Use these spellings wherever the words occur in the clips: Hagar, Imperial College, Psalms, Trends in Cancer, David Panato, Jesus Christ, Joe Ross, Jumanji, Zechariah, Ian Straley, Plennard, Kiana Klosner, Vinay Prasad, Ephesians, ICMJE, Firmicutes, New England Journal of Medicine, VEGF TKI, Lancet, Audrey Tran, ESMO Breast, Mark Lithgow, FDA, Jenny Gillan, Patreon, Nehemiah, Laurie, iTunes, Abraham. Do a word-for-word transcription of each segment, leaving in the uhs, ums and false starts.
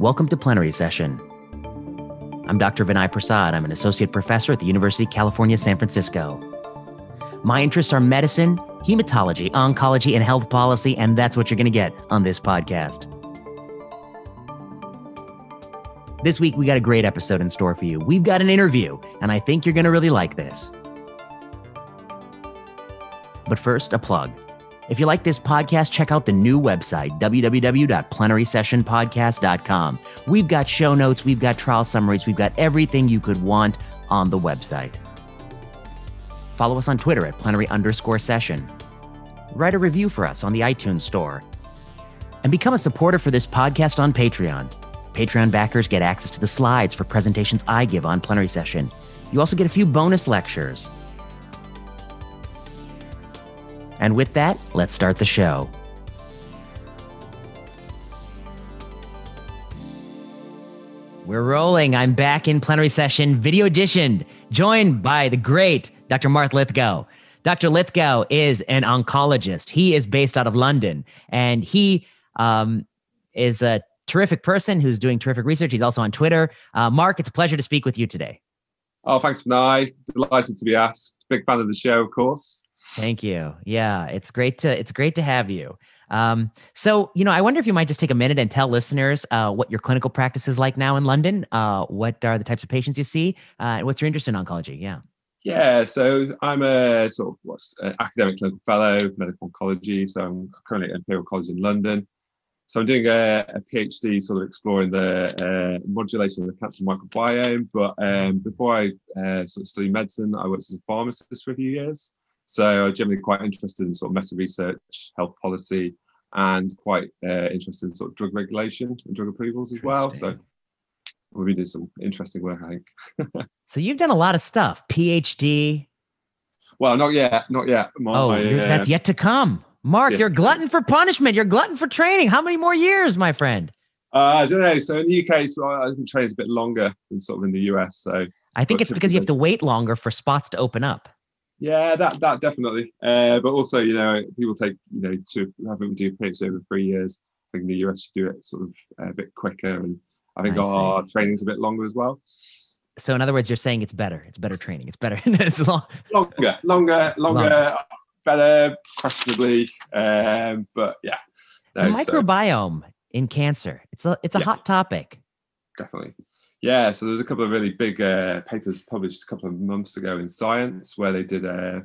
Welcome to Plenary Session. I'm Doctor Vinay Prasad. I'm an associate professor at the University of California, San Francisco. My interests are medicine, hematology, oncology, and health policy, and that's what you're going to get on this podcast. This week, we got a great episode in store for you. We've got an interview, and I think you're going to really like this. But first, a plug. If you like this podcast, check out the new website, w w w dot plenary session podcast dot com. We've got show notes, we've got trial summaries, we've got everything you could want on the website. Follow us on Twitter at plenary underscore session. Write a review for us on the iTunes store. And become a supporter for this podcast on Patreon. Patreon backers get access to the slides for presentations I give on Plenary Session. You also get a few bonus lectures. And with that, let's start the show. We're rolling. I'm back in Plenary Session, video edition, joined by the great Doctor Mark Lithgow. Doctor Lithgow is an oncologist. He is based out of London, and he um, is a terrific person who's doing terrific research. He's also on Twitter. Uh, Mark, it's a pleasure to speak with you today. Oh, thanks, Vinay. Delighted to be asked. Big fan of the show, of course. Thank you. Yeah, it's great to it's great to have you. Um, so, you know, I wonder if you might just take a minute and tell listeners uh, what your clinical practice is like now in London. Uh, what are the types of patients you see, uh, and what's your interest in oncology? Yeah. Yeah. So I'm a sort of what's an academic clinical fellow, medical oncology. So I'm currently at Imperial College in London. So I'm doing a, a PhD, sort of exploring the uh, modulation of the cancer microbiome. But um, before I uh, sort of studied medicine, I worked as a pharmacist for a few years. So I'm generally quite interested in sort of meta research, health policy, and quite uh, interested in sort of drug regulation and drug approvals as well. So we'll be doing some interesting work, I think. So you've done a lot of stuff, PhD. Well, not yet, not yet. My, oh, uh, that's yet to come. Mark, yes. You're glutton for punishment. You're glutton for training. How many more years, my friend? Uh, I don't know. So in the U K, so I think training's a bit longer than sort of in the U S. So I think it's because you have to wait longer for spots to open up. Yeah, that that definitely. Uh, but also, you know, people take, you know, to have them do a PhD over three years. I think the U S should do it sort of a bit quicker. And I think I our see. training's a bit longer as well. So in other words, you're saying it's better. It's better training. It's better. it's long- longer, longer, longer, longer, better, questionably. Um, but yeah. No, the microbiome so. in cancer. It's a, it's a yeah. hot topic. Definitely. Yeah, so there's a couple of really big uh, papers published a couple of months ago in Science where they did a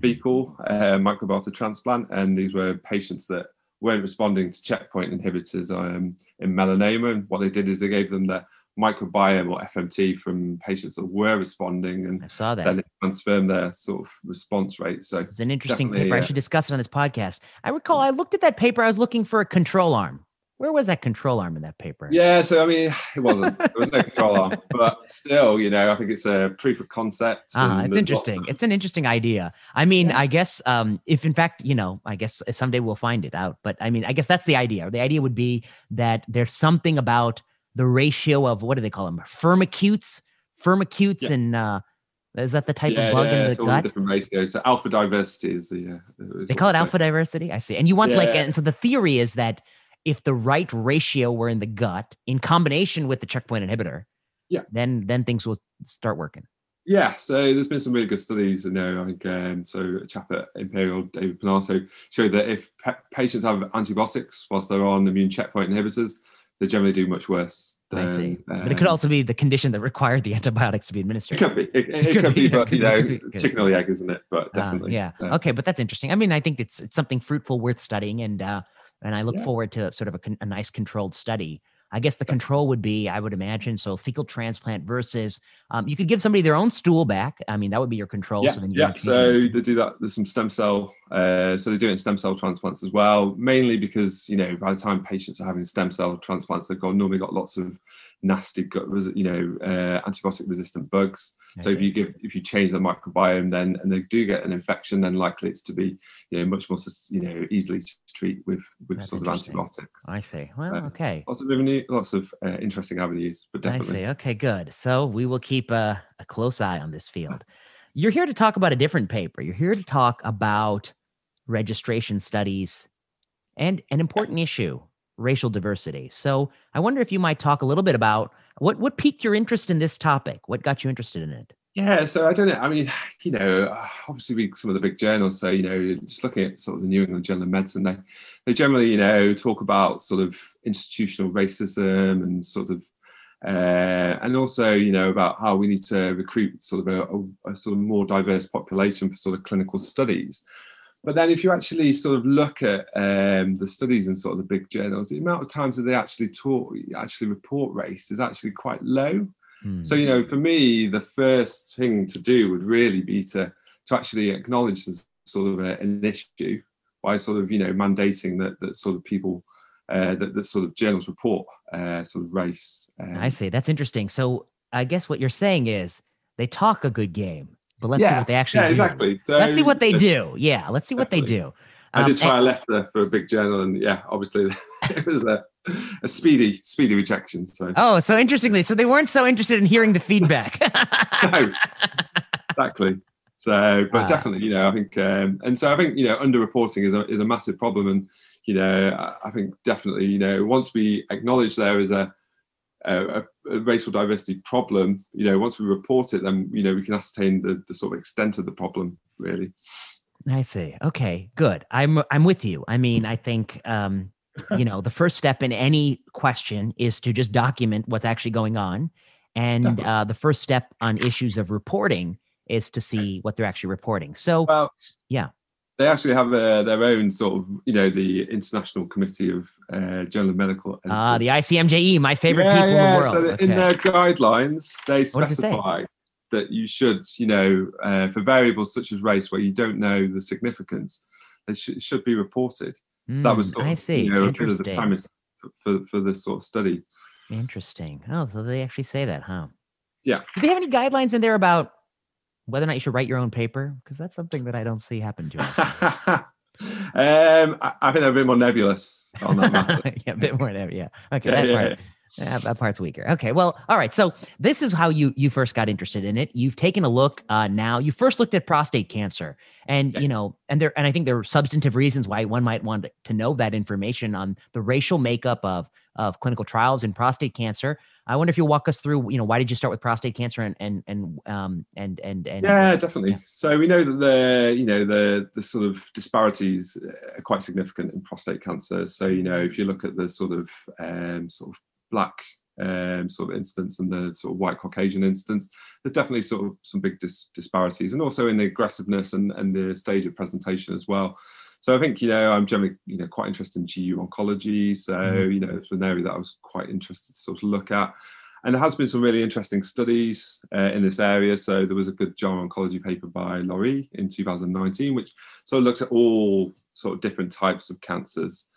fecal uh, microbiota transplant, and these were patients that weren't responding to checkpoint inhibitors um, in melanoma. And what they did is they gave them the microbiome or F M T from patients that were responding, and I saw that. Then it transformed their sort of response rate. So it's an interesting paper. Uh, I should discuss it on this podcast. I recall I looked at that paper. I was looking for a control arm. Where was that control arm in that paper? Yeah, so I mean, it wasn't. There was no control arm, but still, you know, I think it's a proof of concept. Ah, it's interesting. Of- it's an interesting idea. I mean, yeah. I guess um, if in fact, you know, I guess someday we'll find it out. But I mean, I guess that's the idea. The idea would be that there's something about the ratio of, what do they call them? Firmicutes, Firmicutes yeah. and... Uh, Is that the type yeah, of bug yeah, in the it's gut? All different ratios. So alpha diversity is the... Uh, is they call it alpha diversity? I see. And you want yeah. like... And so the theory is that if the right ratio were in the gut in combination with the checkpoint inhibitor, yeah, then then things will start working. Yeah, so there's been some really good studies, you know, like um, so a chap at Imperial, David Panato, showed that if pe- patients have antibiotics whilst they're on immune checkpoint inhibitors, they generally do much worse. Than, I see, um, but it could also be the condition that required the antibiotics to be administered. It could be, it, it, it could, could be, be but could, you know, be, chicken or the egg, isn't it? But definitely, um, yeah. Uh, okay, but that's interesting. I mean, I think it's it's something fruitful, worth studying, and. uh And I look yeah. forward to sort of a, a nice controlled study. I guess the control would be, I would imagine, so fecal transplant versus, um, you could give somebody their own stool back. I mean, that would be your control. Yeah, so, then you yeah. so they do that. There's some stem cell. Uh, so they do it in stem cell transplants as well, mainly because, you know, by the time patients are having stem cell transplants, they've got normally got lots of nasty, gut, you know, uh, antibiotic resistant bugs. That's so if you give, if you change the microbiome, then and they do get an infection, then likely it's to be, you know, much more, you know, easily to treat with with That's sort of antibiotics. I see. Well, uh, okay. Lots of revenue, lots of uh, interesting avenues, but definitely. I see. Okay, good. So we will keep a, a close eye on this field. You're here to talk about a different paper. You're here to talk about registration studies and an important yeah. issue. racial diversity. So I wonder if you might talk a little bit about what, what piqued your interest in this topic? What got you interested in it? Yeah, so I don't know. I mean, you know, obviously we, some of the big journals say, you know, just looking at sort of the New England Journal of Medicine, they, they generally, you know, talk about sort of institutional racism and sort of, uh, and also, you know, about how we need to recruit sort of a, a, a sort of more diverse population for sort of clinical studies. But then if you actually sort of look at um, the studies in sort of the big journals, the amount of times that they actually talk, actually report race is actually quite low. Mm. So, you know, for me, the first thing to do would really be to to actually acknowledge this sort of a, an issue by sort of, you know, mandating that that sort of people, uh, that, that sort of journals report uh, sort of race. Um, I see. That's interesting. So I guess what you're saying is they talk a good game. But let's yeah, see what they actually yeah, do. Exactly. So, let's see what they do. Yeah, let's see definitely. what they do. Um, I did try and, a letter for a big journal, and yeah, obviously it was a, a speedy, speedy rejection. So oh, so interestingly, so they weren't so interested in hearing the feedback. No, exactly. So, but uh, definitely, you know, I think, um, and so I think, you know, underreporting is a is a massive problem, and you know, I, I think definitely, you know, once we acknowledge there is a A, a racial diversity problem, you know, once we report it, then, you know, we can ascertain the, the sort of extent of the problem, really. I see. Okay, good. I'm I'm with you. I mean, I think, um, you know, the first step in any question is to just document what's actually going on. And uh, the first step on issues of reporting is to see what they're actually reporting. So, well, yeah. They actually have uh, their own sort of, you know, the International Committee of uh, Journal of Medical Editors. Ah, the I C M J E, my favorite yeah, people yeah. in the world. So okay. In their guidelines, they specify that you should, you know, uh, for variables such as race where you don't know the significance, they sh- should be reported. Mm, so that was sort of, I see. You know, a bit of the premise for, for, for this sort of study. Interesting. Oh, so they actually say that, huh? Yeah. Do they have any guidelines in there about whether or not you should write your own paper? Because that's something that I don't see happen, Joe. um, I, I think I'm a bit more nebulous on that matter. yeah, a bit more nebulous. Yeah. Okay, yeah, that, yeah, part, yeah. That, that part's weaker. Okay, well, all right. So this is how you you first got interested in it. You've taken a look uh, now. You first looked at prostate cancer, and yeah. you know, and there, and I think there are substantive reasons why one might want to know that information on the racial makeup of of clinical trials in prostate cancer. I wonder if you'll walk us through, you know, why did you start with prostate cancer and and and um and and, and yeah, definitely. Yeah. So we know that the you know the the sort of disparities are quite significant in prostate cancer. So you know, if you look at the sort of um, sort of black um, sort of incidence and the sort of white Caucasian incidence, there's definitely sort of some big dis- disparities, and also in the aggressiveness and and the stage of presentation as well. So I think, you know, I'm generally, you know, quite interested in G U oncology. So, mm-hmm. you know, it's an area that I was quite interested to sort of look at. And there has been some really interesting studies uh, in this area. So there was a good G U oncology paper by Laurie in two thousand nineteen, which sort of looks at all sort of different types of cancers.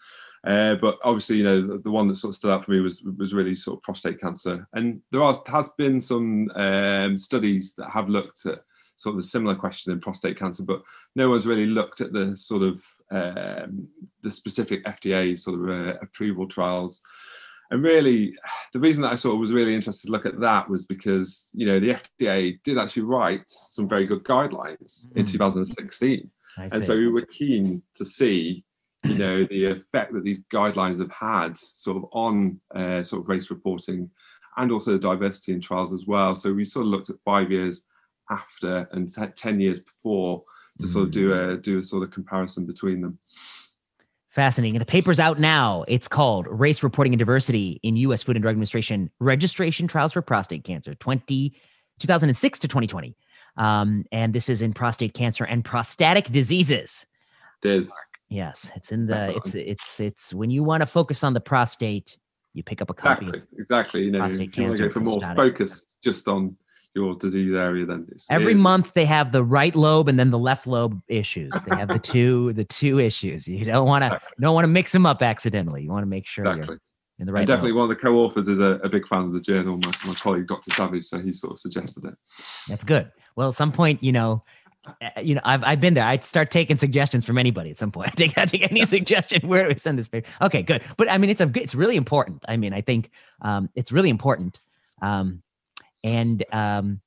Uh, but obviously, you know, the, the one that sort of stood out for me was was really sort of prostate cancer. And there are, has been some um, studies that have looked at sort of a similar question in prostate cancer, but no one's really looked at the sort of um, the specific F D A sort of uh, approval trials. And really, the reason that I sort of was really interested to look at that was because, you know, the F D A did actually write some very good guidelines mm. in two thousand sixteen. And so we were keen to see, you know, the effect that these guidelines have had sort of on uh, sort of race reporting and also the diversity in trials as well. So we sort of looked at five years after and t- ten years before to sort of do a do a sort of comparison between them. Fascinating. And the paper's out now. It's called Race Reporting and Diversity in U S Food and Drug Administration Registration Trials for Prostate Cancer, two thousand six to twenty twenty. Um, and this is in prostate cancer and prostatic diseases. There's yes, it's in the it's it's it's when you want to focus on the prostate, you pick up a copy. Exactly, exactly. You know, prostate if you cancer, want to go for more focus just on your disease area, then it's, every it month they have the right lobe and then the left lobe issues. They have the two, the two issues. You don't want to, exactly. don't want to mix them up accidentally. You want to make sure exactly. you're in the right. And definitely, lobe. One of the co-authors is a, a big fan of the journal. My, my colleague, Doctor Savage, so he sort of suggested it. That's good. Well, at some point, you know, you know, I've I've been there. I'd start taking suggestions from anybody at some point. I take I take any suggestion. Where do we send this paper? Okay, good. But I mean, it's a it's really important. I mean, I think um, it's really important. Um, And um,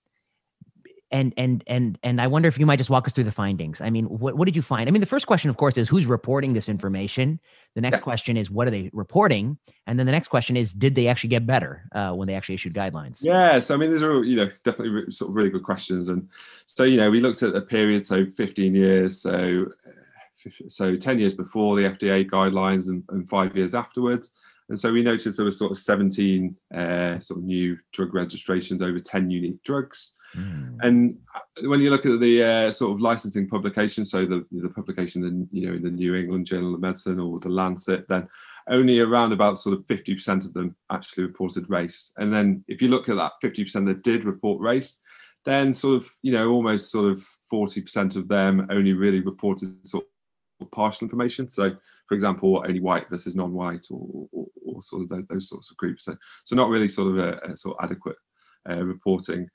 And and and and I wonder if you might just walk us through the findings. I mean, what, what did you find? I mean, the first question, of course, is who's reporting this information? The next yeah. question is, what are they reporting? And then the next question is, did they actually get better uh, when they actually issued guidelines? Yeah, so I mean, these are all, you know, definitely sort of really good questions. And so, you know, we looked at a period, so fifteen years, so so ten years before the F D A guidelines and, and five years afterwards. And so we noticed there was sort of seventeen uh, sort of new drug registrations over ten unique drugs. Mm. And when you look at the uh, sort of licensing publication, so the the publication in, you know, in the New England Journal of Medicine or the Lancet, then only around about sort of fifty percent of them actually reported race. And then if you look at that fifty percent that did report race, then sort of, you know, almost sort of forty percent of them only really reported sort of partial information. So, for example, only white versus non-white, or, or, or sort of those, those sorts of groups. So, so not really sort of a, a sort of adequate uh, reporting.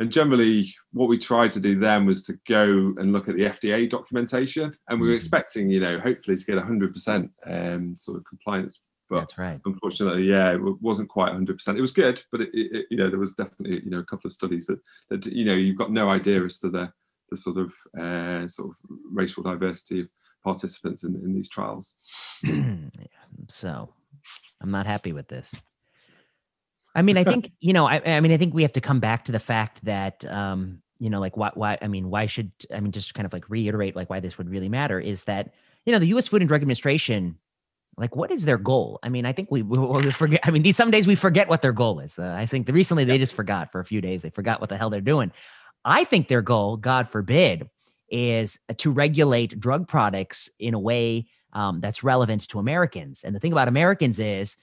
And generally, what we tried to do then was to go and look at the F D A documentation, and we were expecting, you know, hopefully to get one hundred percent um, sort of compliance. But that's right. Unfortunately, yeah, it wasn't quite one hundred percent. It was good, but it, it, you know, there was definitely, you know, a couple of studies that, that you know, you've got no idea as to the the sort of uh, sort of racial diversity of participants in, in these trials. So, I'm not happy with this. I mean, I think, you know, I, I mean, I think we have to come back to the fact that, um, you know, like why, why, I mean, why should, I mean, just kind of like reiterate, like why this would really matter is that, you know, the U S Food and Drug Administration, like, what is their goal? I mean, I think we, we, we forget, I mean, these, some days we forget what their goal is. Uh, I think the, recently they just forgot for a few days, they forgot what the hell they're doing. I think their goal, God forbid, is to regulate drug products in a way um, that's relevant to Americans. And the thing about Americans is,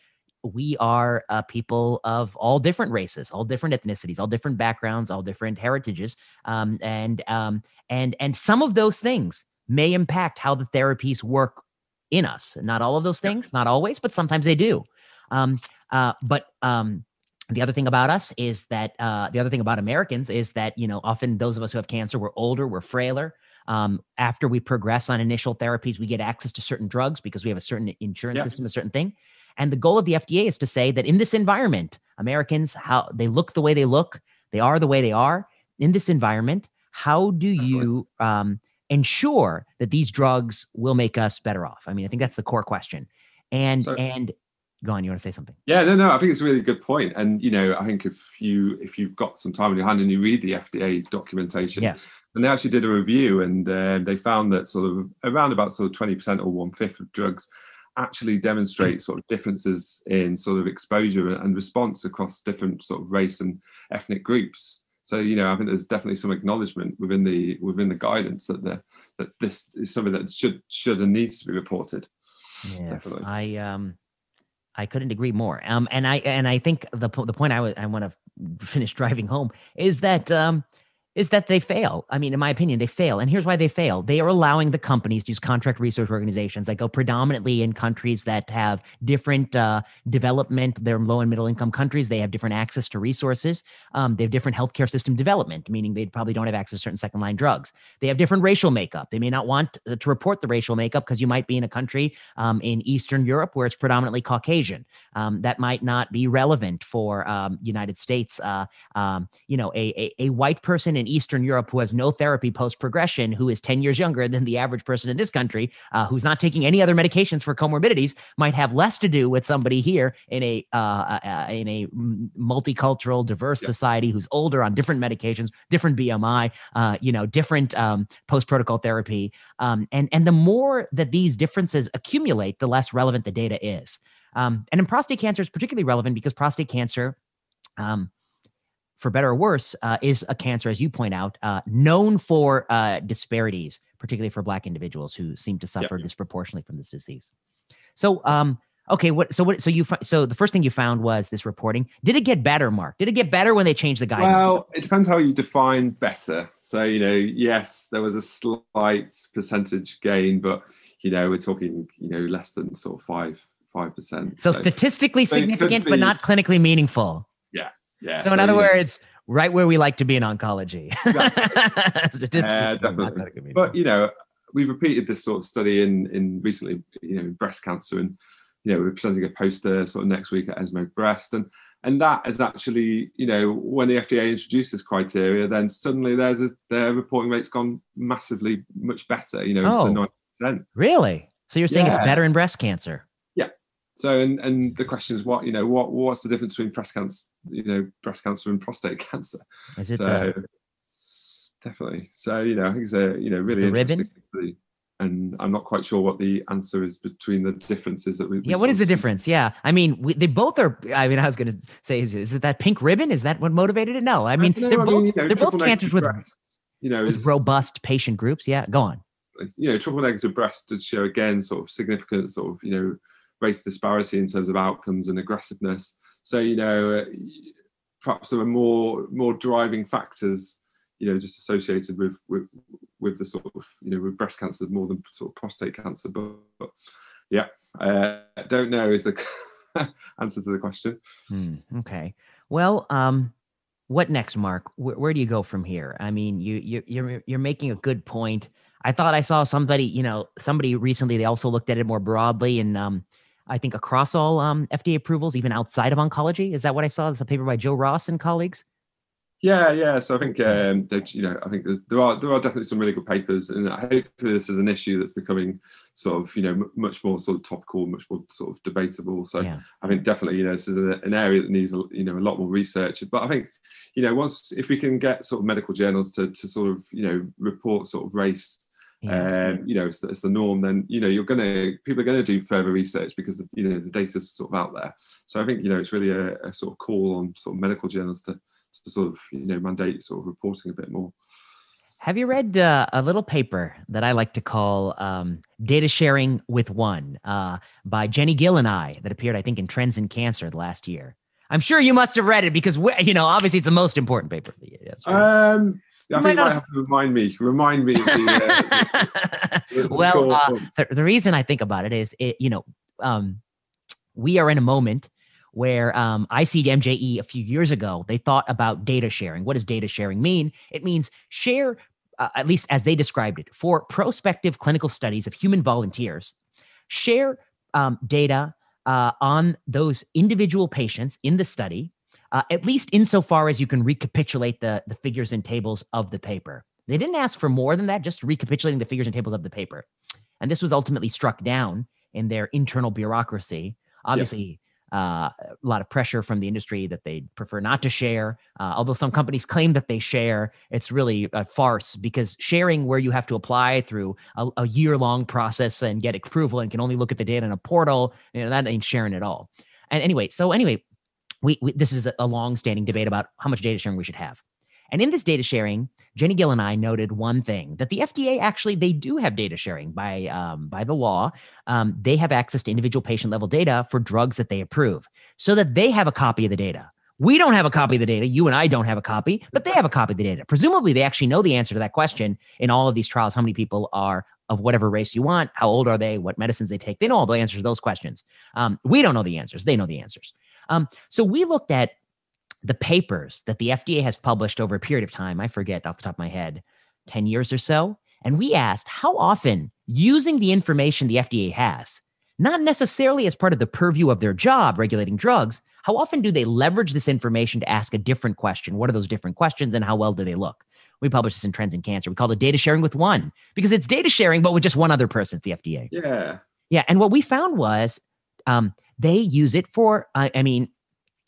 we are uh, people of all different races, all different ethnicities, all different backgrounds, all different heritages, um, and um, and and some of those things may impact how the therapies work in us. Not all of those things, not always, but sometimes they do. Um, uh, but um, the other thing about us is that uh, the other thing about Americans is that, you know, often those of us who have cancer, we're older, we're frailer. Um, after we progress on initial therapies, we get access to certain drugs because we have a certain insurance yeah. system, a certain thing. And the goal of the F D A is to say that in this environment, Americans, how they look the way they look, they are the way they are. In this environment, how do you um, ensure that these drugs will make us better off? I mean, I think that's the core question. And so, and go on, you want to say something? Yeah, no, no, I think it's a really good point. And, you know, I think if, you, if you've got some time in your hand and you read the F D A documentation, yes. and they actually did a review and uh, they found that sort of around about sort of twenty percent or one fifth of drugs actually demonstrate sort of differences in sort of exposure and response across different sort of race and ethnic groups. So, you know, I think there's definitely some acknowledgement within the within the guidance that the that this is something that should should and needs to be reported. Yes, definitely. I um I couldn't agree more. Um, and I and I think the the point I was I want to finish driving home is that um. is that they fail. I mean, in my opinion, they fail. And here's why they fail. They are allowing the companies to use contract research organizations that go predominantly in countries that have different uh, development. They're low and middle income countries. They have different access to resources. Um, they have different healthcare system development, meaning they probably don't have access to certain second line drugs. They have different racial makeup. They may not want to report the racial makeup because you might be in a country um, in Eastern Europe where it's predominantly Caucasian. Um, that might not be relevant for um, United States. Uh, um, you know, a, a, a white person in in Eastern Europe who has no therapy post-progression, who is ten years younger than the average person in this country, uh, who's not taking any other medications for comorbidities, might have less to do with somebody here in a uh, uh, in a multicultural, diverse yeah. society who's older on different medications, different B M I, uh, you know, different um, post-protocol therapy. Um, and, and the more that these differences accumulate, the less relevant the data is. Um, and in prostate cancer, it's particularly relevant because prostate cancer, um, for better or worse, uh, is a cancer, as you point out, uh, known for uh, disparities, particularly for Black individuals who seem to suffer yep. disproportionately from this disease. So, um, okay, what? So, what? So you? So the first thing you found was this reporting. Did it get better, Mark? Did it get better when they changed the guidelines? Well, it depends how you define better. So, you know, yes, there was a slight percentage gain, but you know, we're talking, you know, less than sort of five five percent. So, so statistically so significant, be, but not clinically meaningful. Yeah. Yeah, so in so, other words, know, right where we like to be in oncology. Exactly. uh, definitely. But, you know, we've repeated this sort of study in, in recently, you know, breast cancer, and, you know, we're presenting a poster sort of next week at ESMO Breast. And And that is actually, you know, when the F D A introduced this criteria, then suddenly there's a, their reporting rate's gone massively much better, you know, oh, into the ninety percent. Really? So you're saying yeah. it's better in breast cancer? Yeah. So, and, and the question is what, you know, what, what's the difference between breast cancer, you know, breast cancer and prostate cancer? Is it so, the, definitely. So, you know, I think it's a, you know, really interesting thing. And I'm not quite sure what the answer is between the differences that we. we yeah, what is the see. difference? Yeah, I mean, we, they both are. I mean, I was going to say, is, is it that pink ribbon? Is that what motivated it? No, I mean, I they're I both mean, you know, they're both cancers with, breast, you know, with is, robust patient groups. Yeah, go on. You know, triple negative breast does show again sort of significant sort of you know race disparity in terms of outcomes and aggressiveness. So you know, uh, perhaps there are more more driving factors, you know, just associated with with. with the sort of, you know, with breast cancer more than sort of prostate cancer, but, but yeah, uh, don't know is the answer to the question. Hmm, okay. Well, um, what next, Mark? Where, where do you go from here? I mean, you, you, you're, you're making a good point. I thought I saw somebody, you know, somebody recently, they also looked at it more broadly and um, I think across all um, F D A approvals, even outside of oncology. Is that what I saw? It's a paper by Joe Ross and colleagues. Yeah, yeah. So I think um, you know, I think there's, there are there are definitely some really good papers, and hopefully this is an issue that's becoming sort of you know m- much more sort of topical, much more sort of debatable. So yeah. I think definitely you know this is a, an area that needs you know a lot more research. But I think you know once if we can get sort of medical journals to to sort of you know report sort of race, yeah. um, you know it's, it's the norm, then you know you're gonna people are gonna do further research because the, you know the data's sort of out there. So I think you know it's really a, a sort of call on sort of medical journals to. to sort of, you know, mandate sort of reporting a bit more. Have you read uh, a little paper that I like to call um, Data Sharing with One uh, by Jenny Gillan I that appeared, I think, in Trends in Cancer the last year? I'm sure you must have read it because, we, you know, obviously it's the most important paper. For you. Yes, right? Um I you think you might have to remind me, remind me. Of the, uh, well, uh, the, the reason I think about it is, it, you know, um, we are in a moment where um, I C M J E a few years ago, they thought about data sharing. What does data sharing mean? It means share, uh, at least as they described it, for prospective clinical studies of human volunteers, share um, data uh, on those individual patients in the study, uh, at least insofar as you can recapitulate the, the figures and tables of the paper. They didn't ask for more than that, just recapitulating the figures and tables of the paper. And this was ultimately struck down in their internal bureaucracy, obviously. Yes. Uh, a lot of pressure from the industry that they prefer not to share. Uh, although some companies claim that they share, it's really a farce because sharing where you have to apply through a, a year-long process and get approval and can only look at the data in a portal, you know, that ain't sharing at all. And anyway, so anyway, we, we this is a long-standing debate about how much data sharing we should have. And in this data sharing, Jenny Gill and I noted one thing, that the F D A actually, they do have data sharing by um, by the law. Um, they have access to individual patient level data for drugs that they approve so that they have a copy of the data. We don't have a copy of the data. You and I don't have a copy, but they have a copy of the data. Presumably, they actually know the answer to that question in all of these trials. How many people are of whatever race you want? How old are they? What medicines they take? They know all the answers to those questions. Um, we don't know the answers. They know the answers. Um, so we looked at the papers that the F D A has published over a period of time, I forget off the top of my head, ten years or so. And we asked how often using the information the F D A has, not necessarily as part of the purview of their job regulating drugs, how often do they leverage this information to ask a different question? What are those different questions and how well do they look? We published this in Trends in Cancer. We called it data sharing with one because it's data sharing, but with just one other person, it's the F D A. Yeah. Yeah. And what we found was um, they use it for, I, I mean,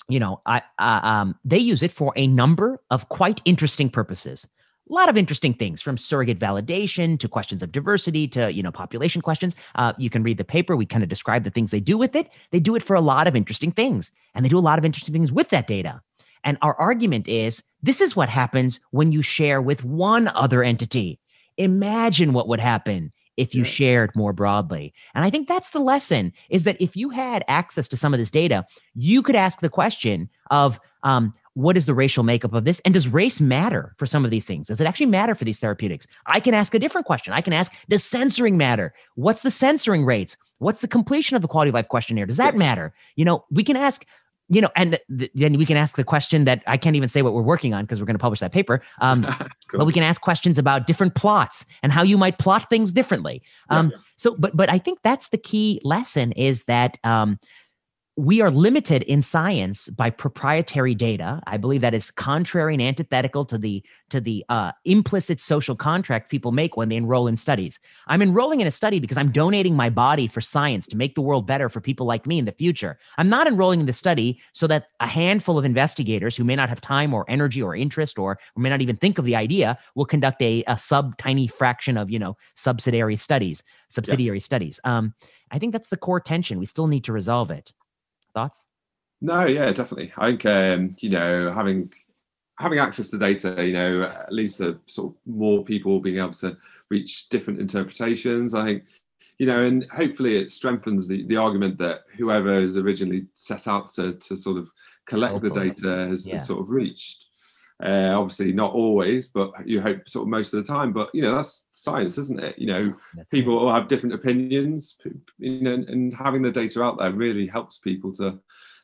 You know, I, uh, um, they use it for a number of quite interesting purposes. A lot of interesting things from surrogate validation to questions of diversity to, you know, population questions. Uh, you can read the paper. We kind of describe the things they do with it. They do it for a lot of interesting things, and they do a lot of interesting things with that data. And our argument is this is what happens when you share with one other entity. Imagine what would happen if you shared more broadly. And I think that's the lesson, is that if you had access to some of this data, you could ask the question of um, what is the racial makeup of this? And does race matter for some of these things? Does it actually matter for these therapeutics? I can ask a different question. I can ask, does censoring matter? What's the censoring rates? What's the completion of the quality of life questionnaire? Does that matter? You know, we can ask, you know, and th- then we can ask the question that I can't even say what we're working on because we're going to publish that paper. Um, cool. But we can ask questions about different plots and how you might plot things differently. Um, yeah, yeah. So, but, but I think that's the key lesson, is that um, we are limited in science by proprietary data. I believe that is contrary and antithetical to the to the uh, implicit social contract people make when they enroll in studies. I'm enrolling in a study because I'm donating my body for science to make the world better for people like me in the future. I'm not enrolling in the study so that a handful of investigators who may not have time or energy or interest or may not even think of the idea will conduct a, a sub tiny fraction of, you know, subsidiary studies, subsidiary yeah. studies. Um, I think that's the core tension. We still need to resolve it. Thoughts? No, yeah, definitely. I think um, you know, having having access to data, you know, leads to sort of more people being able to reach different interpretations. I think, you know, and hopefully it strengthens the, the argument that whoever is originally set out to to sort of collect Hopefully. the data has, yeah. has sort of reached. Uh, obviously, not always, but you hope sort of most of the time. But you know, that's science, isn't it? You know, that's people it. all have different opinions. You know, and, and having the data out there really helps people to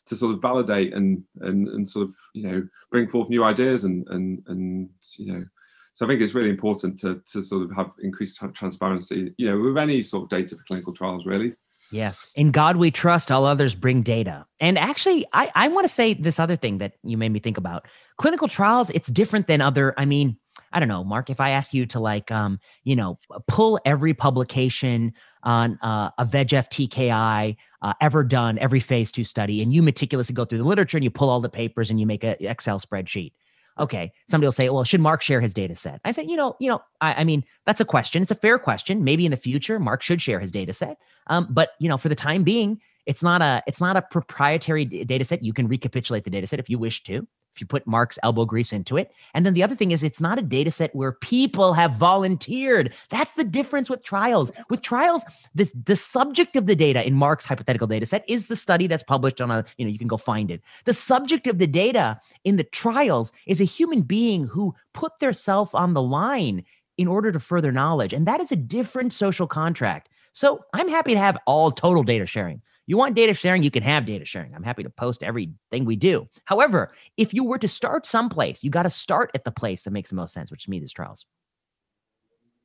to sort of validate and and and sort of, you know, bring forth new ideas and and and you know. So I think it's really important to to sort of have increased transparency. You know, with any sort of data for clinical trials, really. Yes. In God we trust, all others bring data. And actually, I, I want to say this other thing that you made me think about. Clinical trials, it's different than other, I mean, I don't know, Mark, if I asked you to like, um, you know, pull every publication on uh, a V E G F T K I uh, ever done, every phase two study, and you meticulously go through the literature and you pull all the papers and you make an Excel spreadsheet. Okay, somebody will say, well, should Mark share his data set? I said, you know, you know, I, I mean, that's a question. It's a fair question. Maybe in the future, Mark should share his data set. Um, but, you know, for the time being, it's not a it's not a proprietary d- data set. You can recapitulate the data set if you wish to, if you put Mark's elbow grease into it. And then the other thing is it's not a data set where people have volunteered. That's the difference with trials. With trials, the, the subject of the data in Mark's hypothetical data set is the study that's published on a, you know, you can go find it. The subject of the data in the trials is a human being who put themselves on the line in order to further knowledge. And that is a different social contract. So I'm happy to have all total data sharing. You want data sharing, you can have data sharing. I'm happy to post everything we do. However, if you were to start someplace, you got to start at the place that makes the most sense, which to me is trials.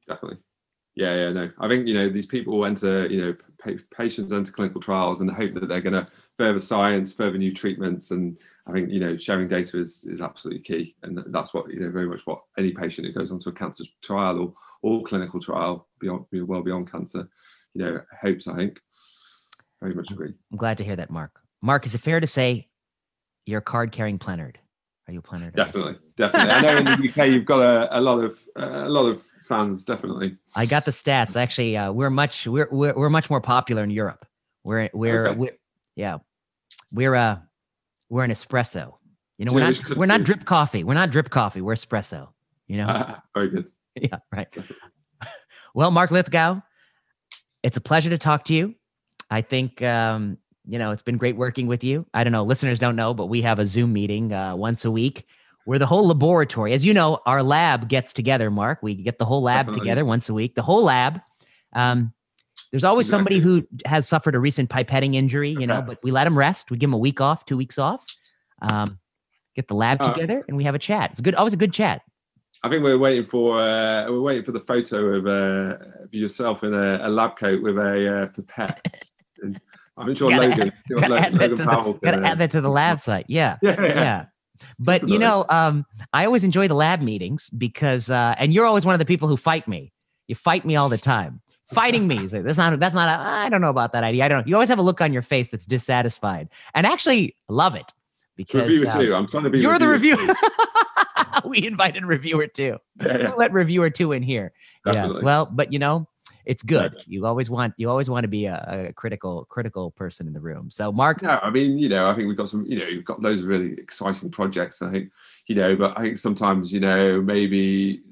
Definitely. Yeah, yeah, no. I think, you know, these people enter, you know, pa- patients enter clinical trials and hope that they're going to further science, further new treatments. And I think, you know, sharing data is, is absolutely key. And that's what, you know, very much what any patient who goes onto a cancer trial or, or clinical trial, beyond, well beyond cancer, you know, hopes, I think. Very much agree. I'm glad to hear that, Mark. Mark, is it fair to say you're a card-carrying Plennard? Are you a Plennard? Definitely, definitely. I know in the U K you've got a, a lot of uh, a lot of fans. Definitely. I got the stats. Actually, uh, we're much we're, we're we're much more popular in Europe. We're we're, okay. we're yeah we're uh we're an espresso. You know, we're not we're not drip coffee. We're not drip coffee. We're espresso. You know. Uh, very good. Yeah. Right. Well, Mark Lithgow, it's a pleasure to talk to you. I think, um, you know, it's been great working with you. I don't know. Listeners don't know, but we have a Zoom meeting uh, once a week where the whole laboratory, as you know, our lab gets together, Mark. We get the whole lab Definitely. together once a week, the whole lab. Um, there's always exactly. somebody who has suffered a recent pipetting injury, you know, but we let them rest. We give them a week off, two weeks off, um, get the lab uh, together and we have a chat. It's good. Always a good chat. I think we're waiting for uh, we're waiting for the photo of, uh, of yourself in a, a lab coat with a uh, pipette. And I'm sure Logan. Got to add, Logan, Logan add, add that to the lab site. Yeah, yeah. yeah. yeah. But Definitely. you know, um, I always enjoy the lab meetings because, uh, and you're always one of the people who fight me. You fight me all the time. Fighting me. Like, that's not. That's not. A, I don't know about that idea. I don't. You always have a look on your face that's dissatisfied, and actually love it because reviewer um, two. I'm trying to be. You're reviewer the reviewer. We invited reviewer two. Yeah, yeah. We'll let reviewer two in here. Definitely. Yes. Well, but you know. It's good. Okay. You always want you always want to be a, a critical critical person in the room. So, Mark. No, I mean, you know, I think we've got some, you know, you've got those really exciting projects. I think, you know, but I think sometimes, you know, maybe,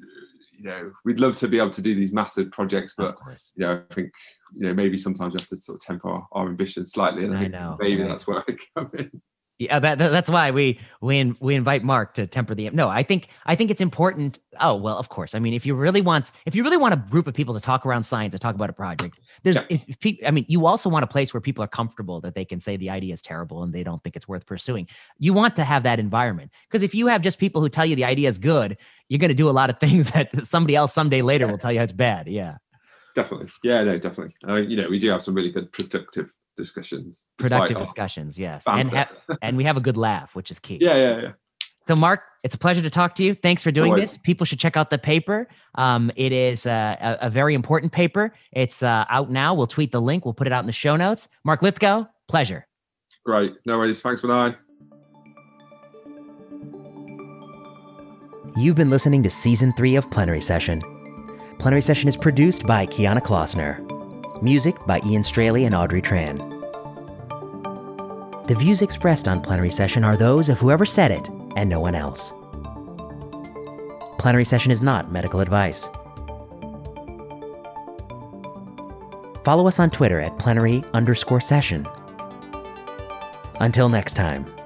you know, we'd love to be able to do these massive projects, but you know, I think, you know, maybe sometimes we have to sort of temper our, our ambition slightly. And I, I know. Maybe right. that's where I come in. Yeah, that, that's why we we we invite Mark to temper the no. I think I think it's important. Oh well, of course. I mean, if you really want if you really want a group of people to talk around science and talk about a project, there's yeah. if, if people. I mean, you also want a place where people are comfortable that they can say the idea is terrible and they don't think it's worth pursuing. You want to have that environment because if you have just people who tell you the idea is good, you're going to do a lot of things that somebody else someday later yeah. will tell you it's bad. Yeah, definitely. Yeah, no, definitely. Uh, you know, we do have some really good productive discussions. Productive discussions, yes. And ha- and we have a good laugh, which is key. Yeah, yeah, yeah. So Mark, it's a pleasure to talk to you. Thanks for doing this. People should check out the paper. Um, it is a, a, a very important paper. It's uh, out now. We'll tweet the link. We'll put it out in the show notes. Mark Lithgow, pleasure. Great. No worries. Thanks, Vinay. You've been listening to Season three of Plenary Session. Plenary Session is produced by Kiana Klosner. Music by Ian Straley and Audrey Tran. The views expressed on Plenary Session are those of whoever said it, and no one else. Plenary Session is not medical advice. Follow us on Twitter at plenary underscore session. Until next time.